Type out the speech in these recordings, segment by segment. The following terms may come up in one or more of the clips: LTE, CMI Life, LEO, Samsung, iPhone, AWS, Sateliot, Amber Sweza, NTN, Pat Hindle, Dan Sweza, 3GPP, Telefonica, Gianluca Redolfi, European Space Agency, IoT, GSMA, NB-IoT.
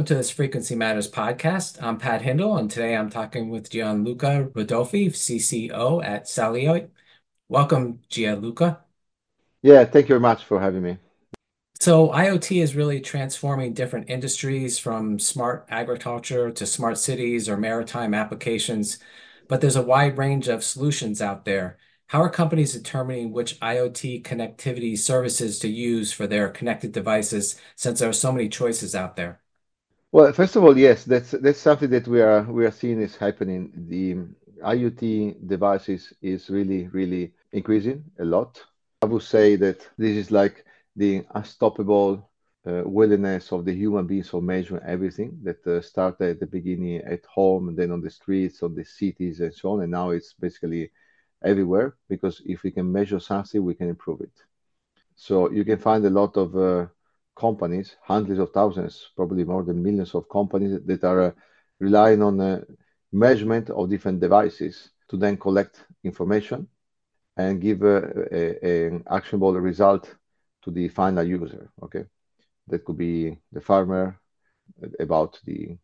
Welcome to this Frequency Matters podcast. I'm Pat Hindle, and today I'm talking with Gianluca Redolfi, CCO at Sateliot. Welcome, Gianluca. Yeah, thank you very much for having me. So IoT is really transforming different industries, from smart agriculture to smart cities or maritime applications, but there's a wide range of solutions out there. How are companies determining which IoT connectivity services to use for their connected devices, since there are so many choices out there? Well, first of all, yes, that's something that we are seeing is happening. The IoT devices is really, really increasing a lot. I would say that this is like the unstoppable willingness of the human beings for measuring everything that started at the beginning at home, and then on the streets, on the cities, and so on. And now it's basically everywhere, because if we can measure something, we can improve it. So you can find a lot of companies, hundreds of thousands, probably more than millions of companies that are relying on measurement of different devices to then collect information and give an actionable result to the final user. Okay, that could be the farmer about the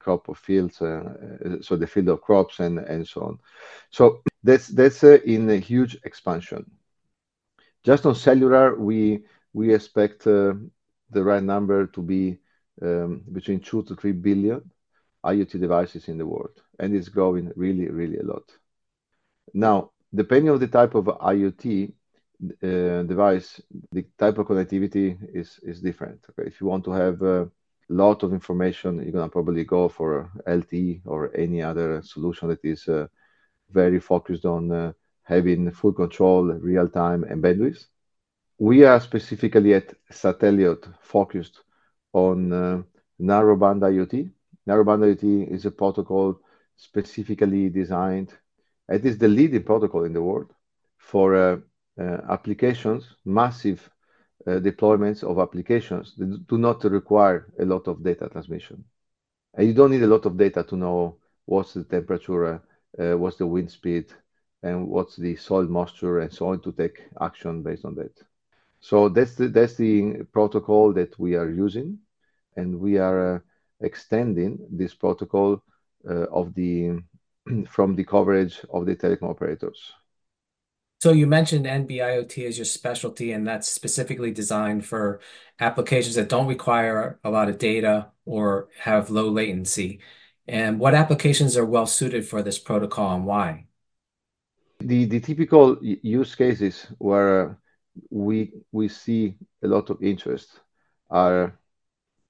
crop of fields, so the field of crops and so on. So that's in a huge expansion. Just on cellular, we expect the right number to be between 2 to 3 billion IoT devices in the world. And it's growing really, really a lot. Now, depending on the type of IoT device, the type of connectivity is different. Okay? If you want to have a lot of information, you're going to probably go for LTE or any other solution that is very focused on having full control, real-time, and bandwidth. We are specifically at Sateliot focused on narrowband IoT. Narrowband IoT is a protocol specifically designed, it is the leading protocol in the world for applications, massive deployments of applications that do not require a lot of data transmission. And you don't need a lot of data to know what's the temperature, what's the wind speed, and what's the soil moisture, and so on, to take action based on that. So that's the protocol that we are using, and we are extending this protocol from the coverage of the telecom operators. So you mentioned NB-IoT as your specialty, and that's specifically designed for applications that don't require a lot of data or have low latency. And what applications are well suited for this protocol, and why? The typical use cases where we see a lot of interest are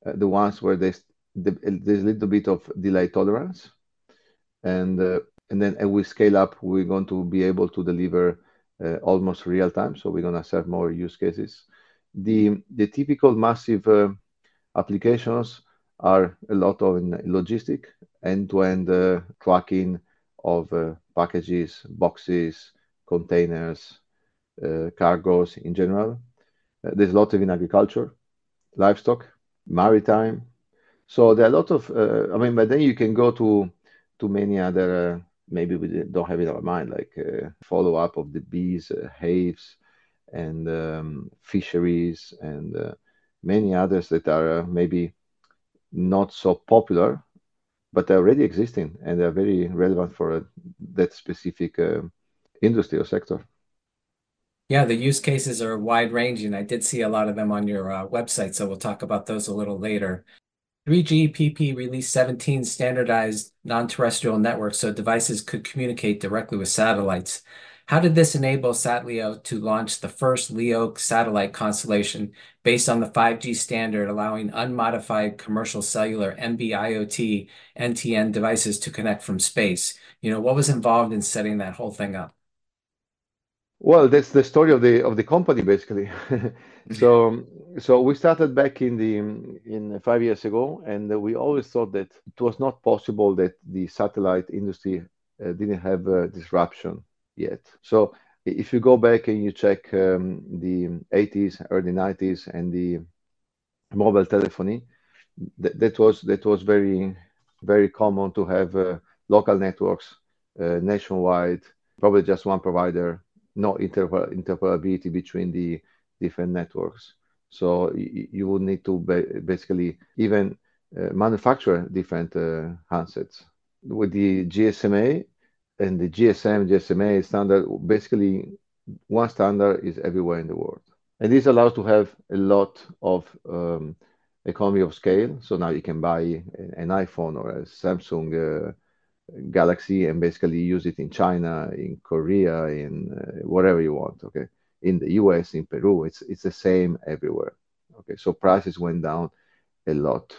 the ones where there's a little bit of delay tolerance, and then as we scale up, we're going to be able to deliver almost real time. So we're going to serve more use cases. The typical massive applications are a lot of logistic, end-to-end tracking of packages, boxes, containers, cargoes in general. There's a lot of in agriculture, livestock, maritime. So there are a lot of, but then you can go to many other, maybe we don't have in our mind, like follow-up of the bees, hives, and fisheries, and many others that are maybe not so popular, but they're already existing, and they're very relevant for that specific industry or sector. Yeah, the use cases are wide-ranging. I did see a lot of them on your website, so we'll talk about those a little later. 3GPP released 17 standardized non-terrestrial networks so devices could communicate directly with satellites. How did this enable Sateliot to launch the first LEO satellite constellation based on the 5G standard, allowing unmodified commercial cellular NB-IoT NTN devices to connect from space? What was involved in setting that whole thing up? Well, that's the story of the company, basically. So we started back in 5 years ago, and we always thought that it was not possible that the satellite industry didn't have a disruption yet. So if you go back and you check the 80s, early 90s, and the mobile telephony, that was very, very common to have local networks nationwide, probably just one provider, no interoperability between the different networks. So you would need to basically even manufacture different handsets. With the GSMA and the GSMA standard, basically one standard is everywhere in the world. And this allows to have a lot of economy of scale. So now you can buy an iPhone or a Samsung Galaxy and basically use it in China, in Korea, in wherever you want, okay? In the US, in Peru, it's the same everywhere, okay? So prices went down a lot.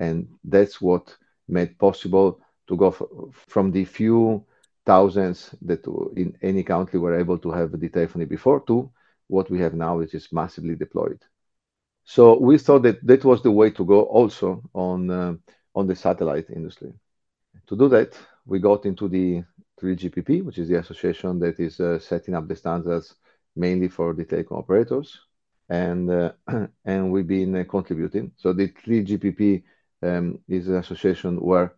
And that's what made possible to go from the few thousands that in any country were able to have the telephony before to what we have now, which is massively deployed. So we thought that that was the way to go also on the satellite industry. To do that, we got into the 3GPP, which is the association that is setting up the standards mainly for the telecom operators, and we've been contributing. So the 3GPP is an association where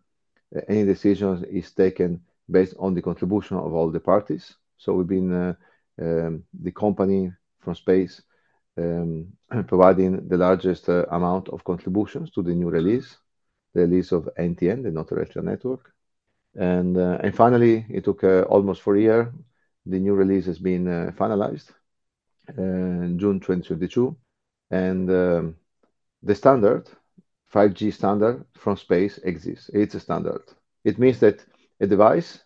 any decision is taken based on the contribution of all the parties. So we've been the company from space providing the largest amount of contributions to the new release, the release of NTN, the Non-Terrestrial Network. And finally, it took almost 4 years. The new release has been finalized in June 2022. And the standard, 5G standard from space exists. It's a standard. It means that a device,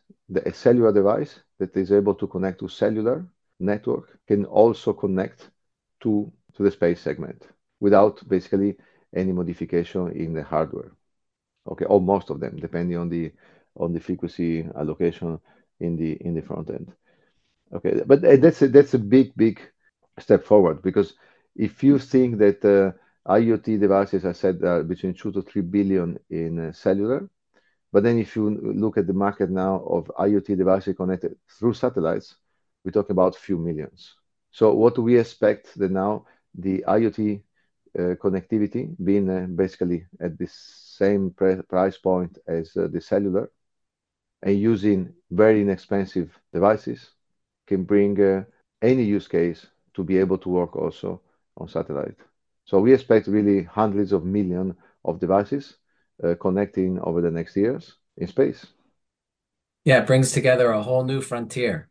a cellular device that is able to connect to cellular network can also connect to the space segment without basically any modification in the hardware. Okay, or most of them, depending on the frequency allocation in the front end. Okay, but that's a big step forward, because if you think that IoT devices, I said, are between 2 to 3 billion in cellular, but then if you look at the market now of IoT devices connected through satellites, we talk about few millions. So what do we expect that now the IoT connectivity being basically at the same price point as the cellular, and using very inexpensive devices, can bring any use case to be able to work also on satellite. So we expect really hundreds of millions of devices connecting over the next years in space. Yeah, it brings together a whole new frontier.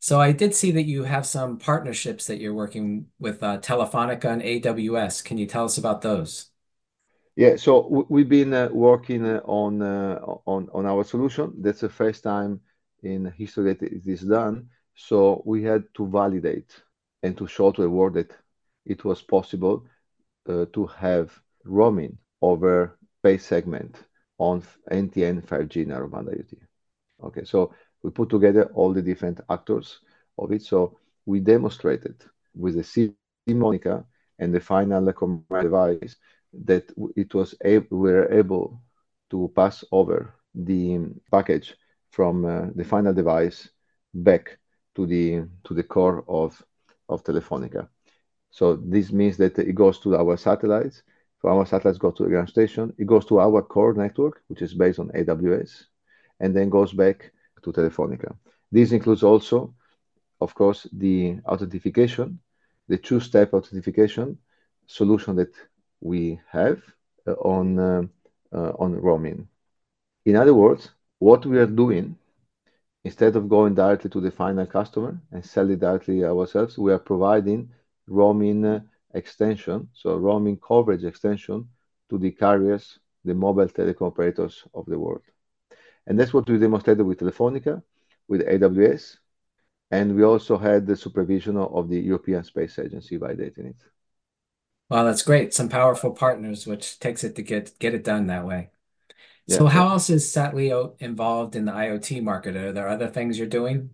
So I did see that you have some partnerships that you're working with Telefonica and AWS. Can you tell us about those? Yeah, so we've been working on our solution. That's the first time in history that it is done. So we had to validate and to show to the world that it was possible to have roaming over space segment on NTN 5G narrowband IoT. Okay, so we put together all the different actors of it. So we demonstrated with the Telefonica and the final commercial device that we were able to pass over the package from the final device back to the core of Telefonica. So this means that it goes to our satellites. From our satellites go to the ground station. It goes to our core network, which is based on AWS, and then goes back to Telefonica. This includes also, of course, the authentication, the two-step authentication solution that we have on roaming. In other words, what we are doing, instead of going directly to the final customer and selling directly ourselves, we are providing roaming extension, so roaming coverage extension to the carriers, the mobile telecom operators of the world. And that's what we demonstrated with Telefonica, with AWS, and we also had the supervision of the European Space Agency validating it. Wow, that's great. Some powerful partners, which takes it to get it done that way. Yeah. So how else is Sateliot involved in the IoT market? Are there other things you're doing?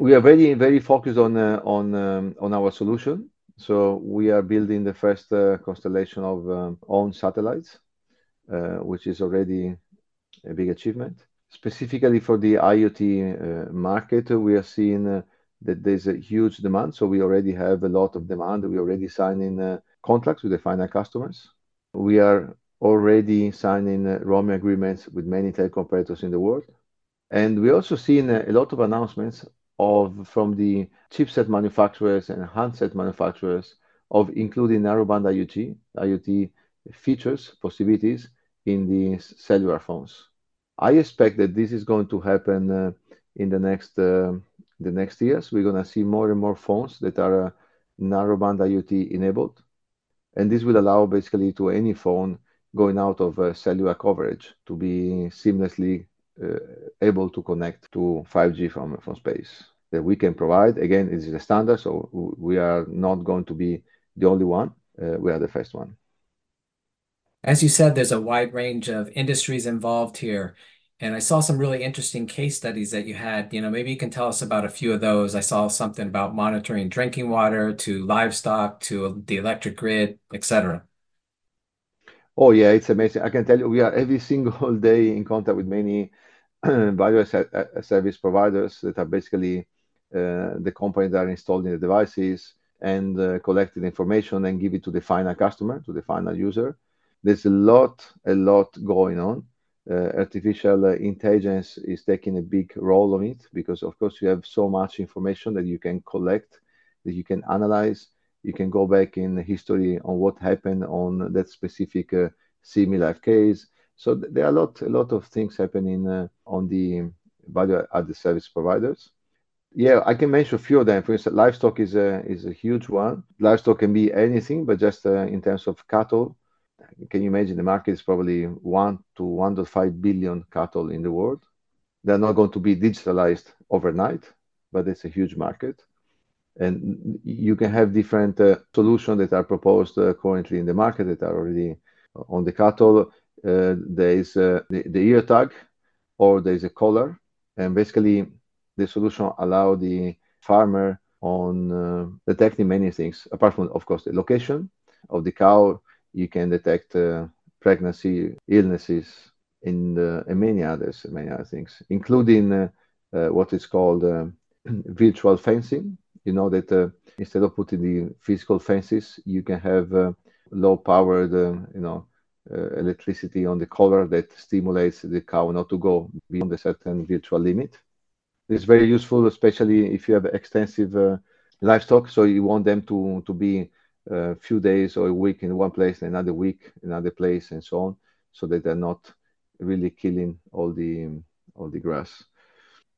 We are very, very focused on our solution. So we are building the first constellation of own satellites, which is already a big achievement. Specifically for the IoT market, we are seeing that there's a huge demand. So we already have a lot of demand. We already signing contracts with the final customers. We are already signing roaming agreements with many telecom operators in the world. And we're also seeing a lot of announcements from the chipset manufacturers and handset manufacturers of including narrowband IoT features, possibilities in the cellular phones. I expect that this is going to happen in the next years. We're going to see more and more phones that are narrowband IoT enabled. And this will allow basically to any phone going out of cellular coverage to be seamlessly able to connect to 5G from space that we can provide. Again, it is a standard, so we are not going to be the only one. We are the first one. As you said, there's a wide range of industries involved here. And I saw some really interesting case studies that you had. You know, maybe you can tell us about a few of those. I saw something about monitoring drinking water to livestock to the electric grid, etc. Oh, yeah, it's amazing. I can tell you, we are every single day in contact with many various service providers that are basically the companies that are installing the devices and collecting information and give it to the final customer, to the final user. There's a lot going on. Artificial intelligence is taking a big role on it because, of course, you have so much information that you can collect, that you can analyze. You can go back in history on what happened on that specific CMI Life case. So there are a lot of things happening on the value-added service providers. Yeah, I can mention a few of them. For instance, livestock is a huge one. Livestock can be anything, but just in terms of cattle. Can you imagine the market is probably 1 to 1.5 billion cattle in the world? They're not going to be digitalized overnight, but it's a huge market. And you can have different solutions that are proposed currently in the market that are already on the cattle. There is the ear tag, or there is a collar. And basically, the solution allows the farmer on detecting many things, apart from, of course, the location of the cow. You can detect pregnancy, illnesses, and many other things, including what is called virtual fencing. You know that instead of putting the physical fences, you can have low-powered, electricity on the collar that stimulates the cow not to go beyond a certain virtual limit. It's very useful, especially if you have extensive livestock. So you want them to be a few days or a week in one place, another week, another place, and so on, so that they're not really killing all the grass.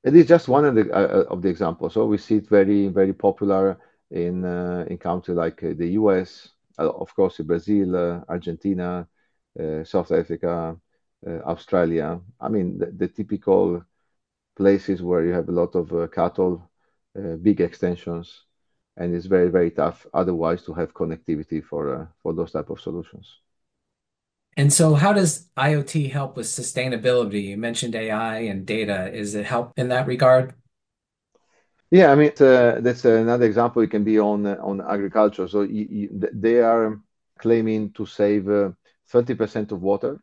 It is just one of the examples. So we see it very, very popular in countries like the US, of course, in Brazil, Argentina, South Africa, Australia. I mean, the typical places where you have a lot of cattle, big extensions. And it's very, very tough otherwise to have connectivity for those type of solutions. And so how does IoT help with sustainability? You mentioned AI and data. Is it help in that regard? Yeah, I mean, that's another example. It can be on agriculture. So they are claiming to save 30% of water.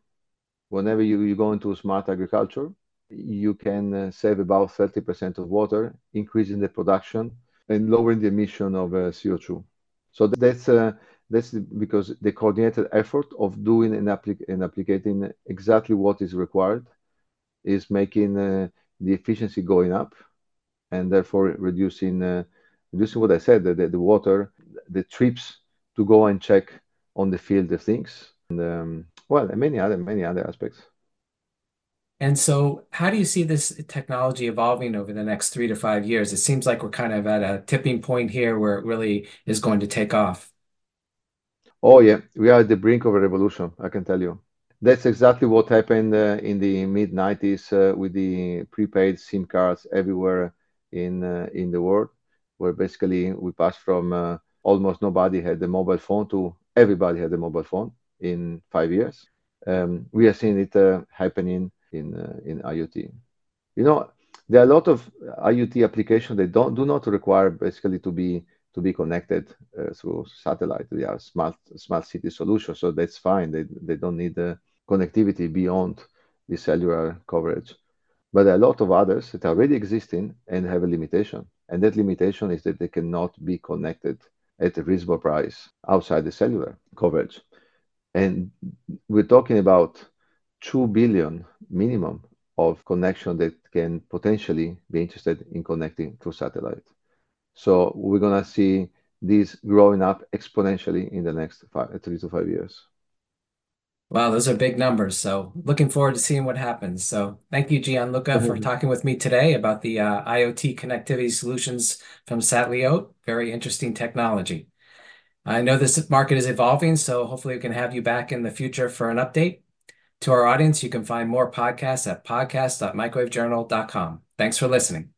Whenever you go into smart agriculture, you can save about 30% of water, increasing the production and lowering the emission of CO2. So that's because the coordinated effort of doing and applicating exactly what is required is making the efficiency going up, and therefore reducing what I said, the water, the trips to go and check on the field of things, and many other aspects. And so how do you see this technology evolving over the next 3 to 5 years? It seems like we're kind of at a tipping point here where it really is going to take off. Oh, yeah. We are at the brink of a revolution, I can tell you. That's exactly what happened in the mid-'90s with the prepaid SIM cards everywhere in the world, where basically we passed from almost nobody had a mobile phone to everybody had a mobile phone in 5 years. We are seeing it happening in IoT. You know, there are a lot of IoT applications that do not require basically to be connected through satellite. They are smart city solutions, so that's fine. They don't need connectivity beyond the cellular coverage. But there are a lot of others that are already existing and have a limitation. And that limitation is that they cannot be connected at a reasonable price outside the cellular coverage. And we're talking about 2 billion minimum of connection that can potentially be interested in connecting through satellite. So we're going to see this growing up exponentially in the next 3 to 5 years. Wow, those are big numbers. So looking forward to seeing what happens. So thank you, Gianluca, for talking with me today about the IoT connectivity solutions from Sateliot. Very interesting technology. I know this market is evolving, so hopefully we can have you back in the future for an update. To our audience, you can find more podcasts at podcast.microwavejournal.com. Thanks for listening.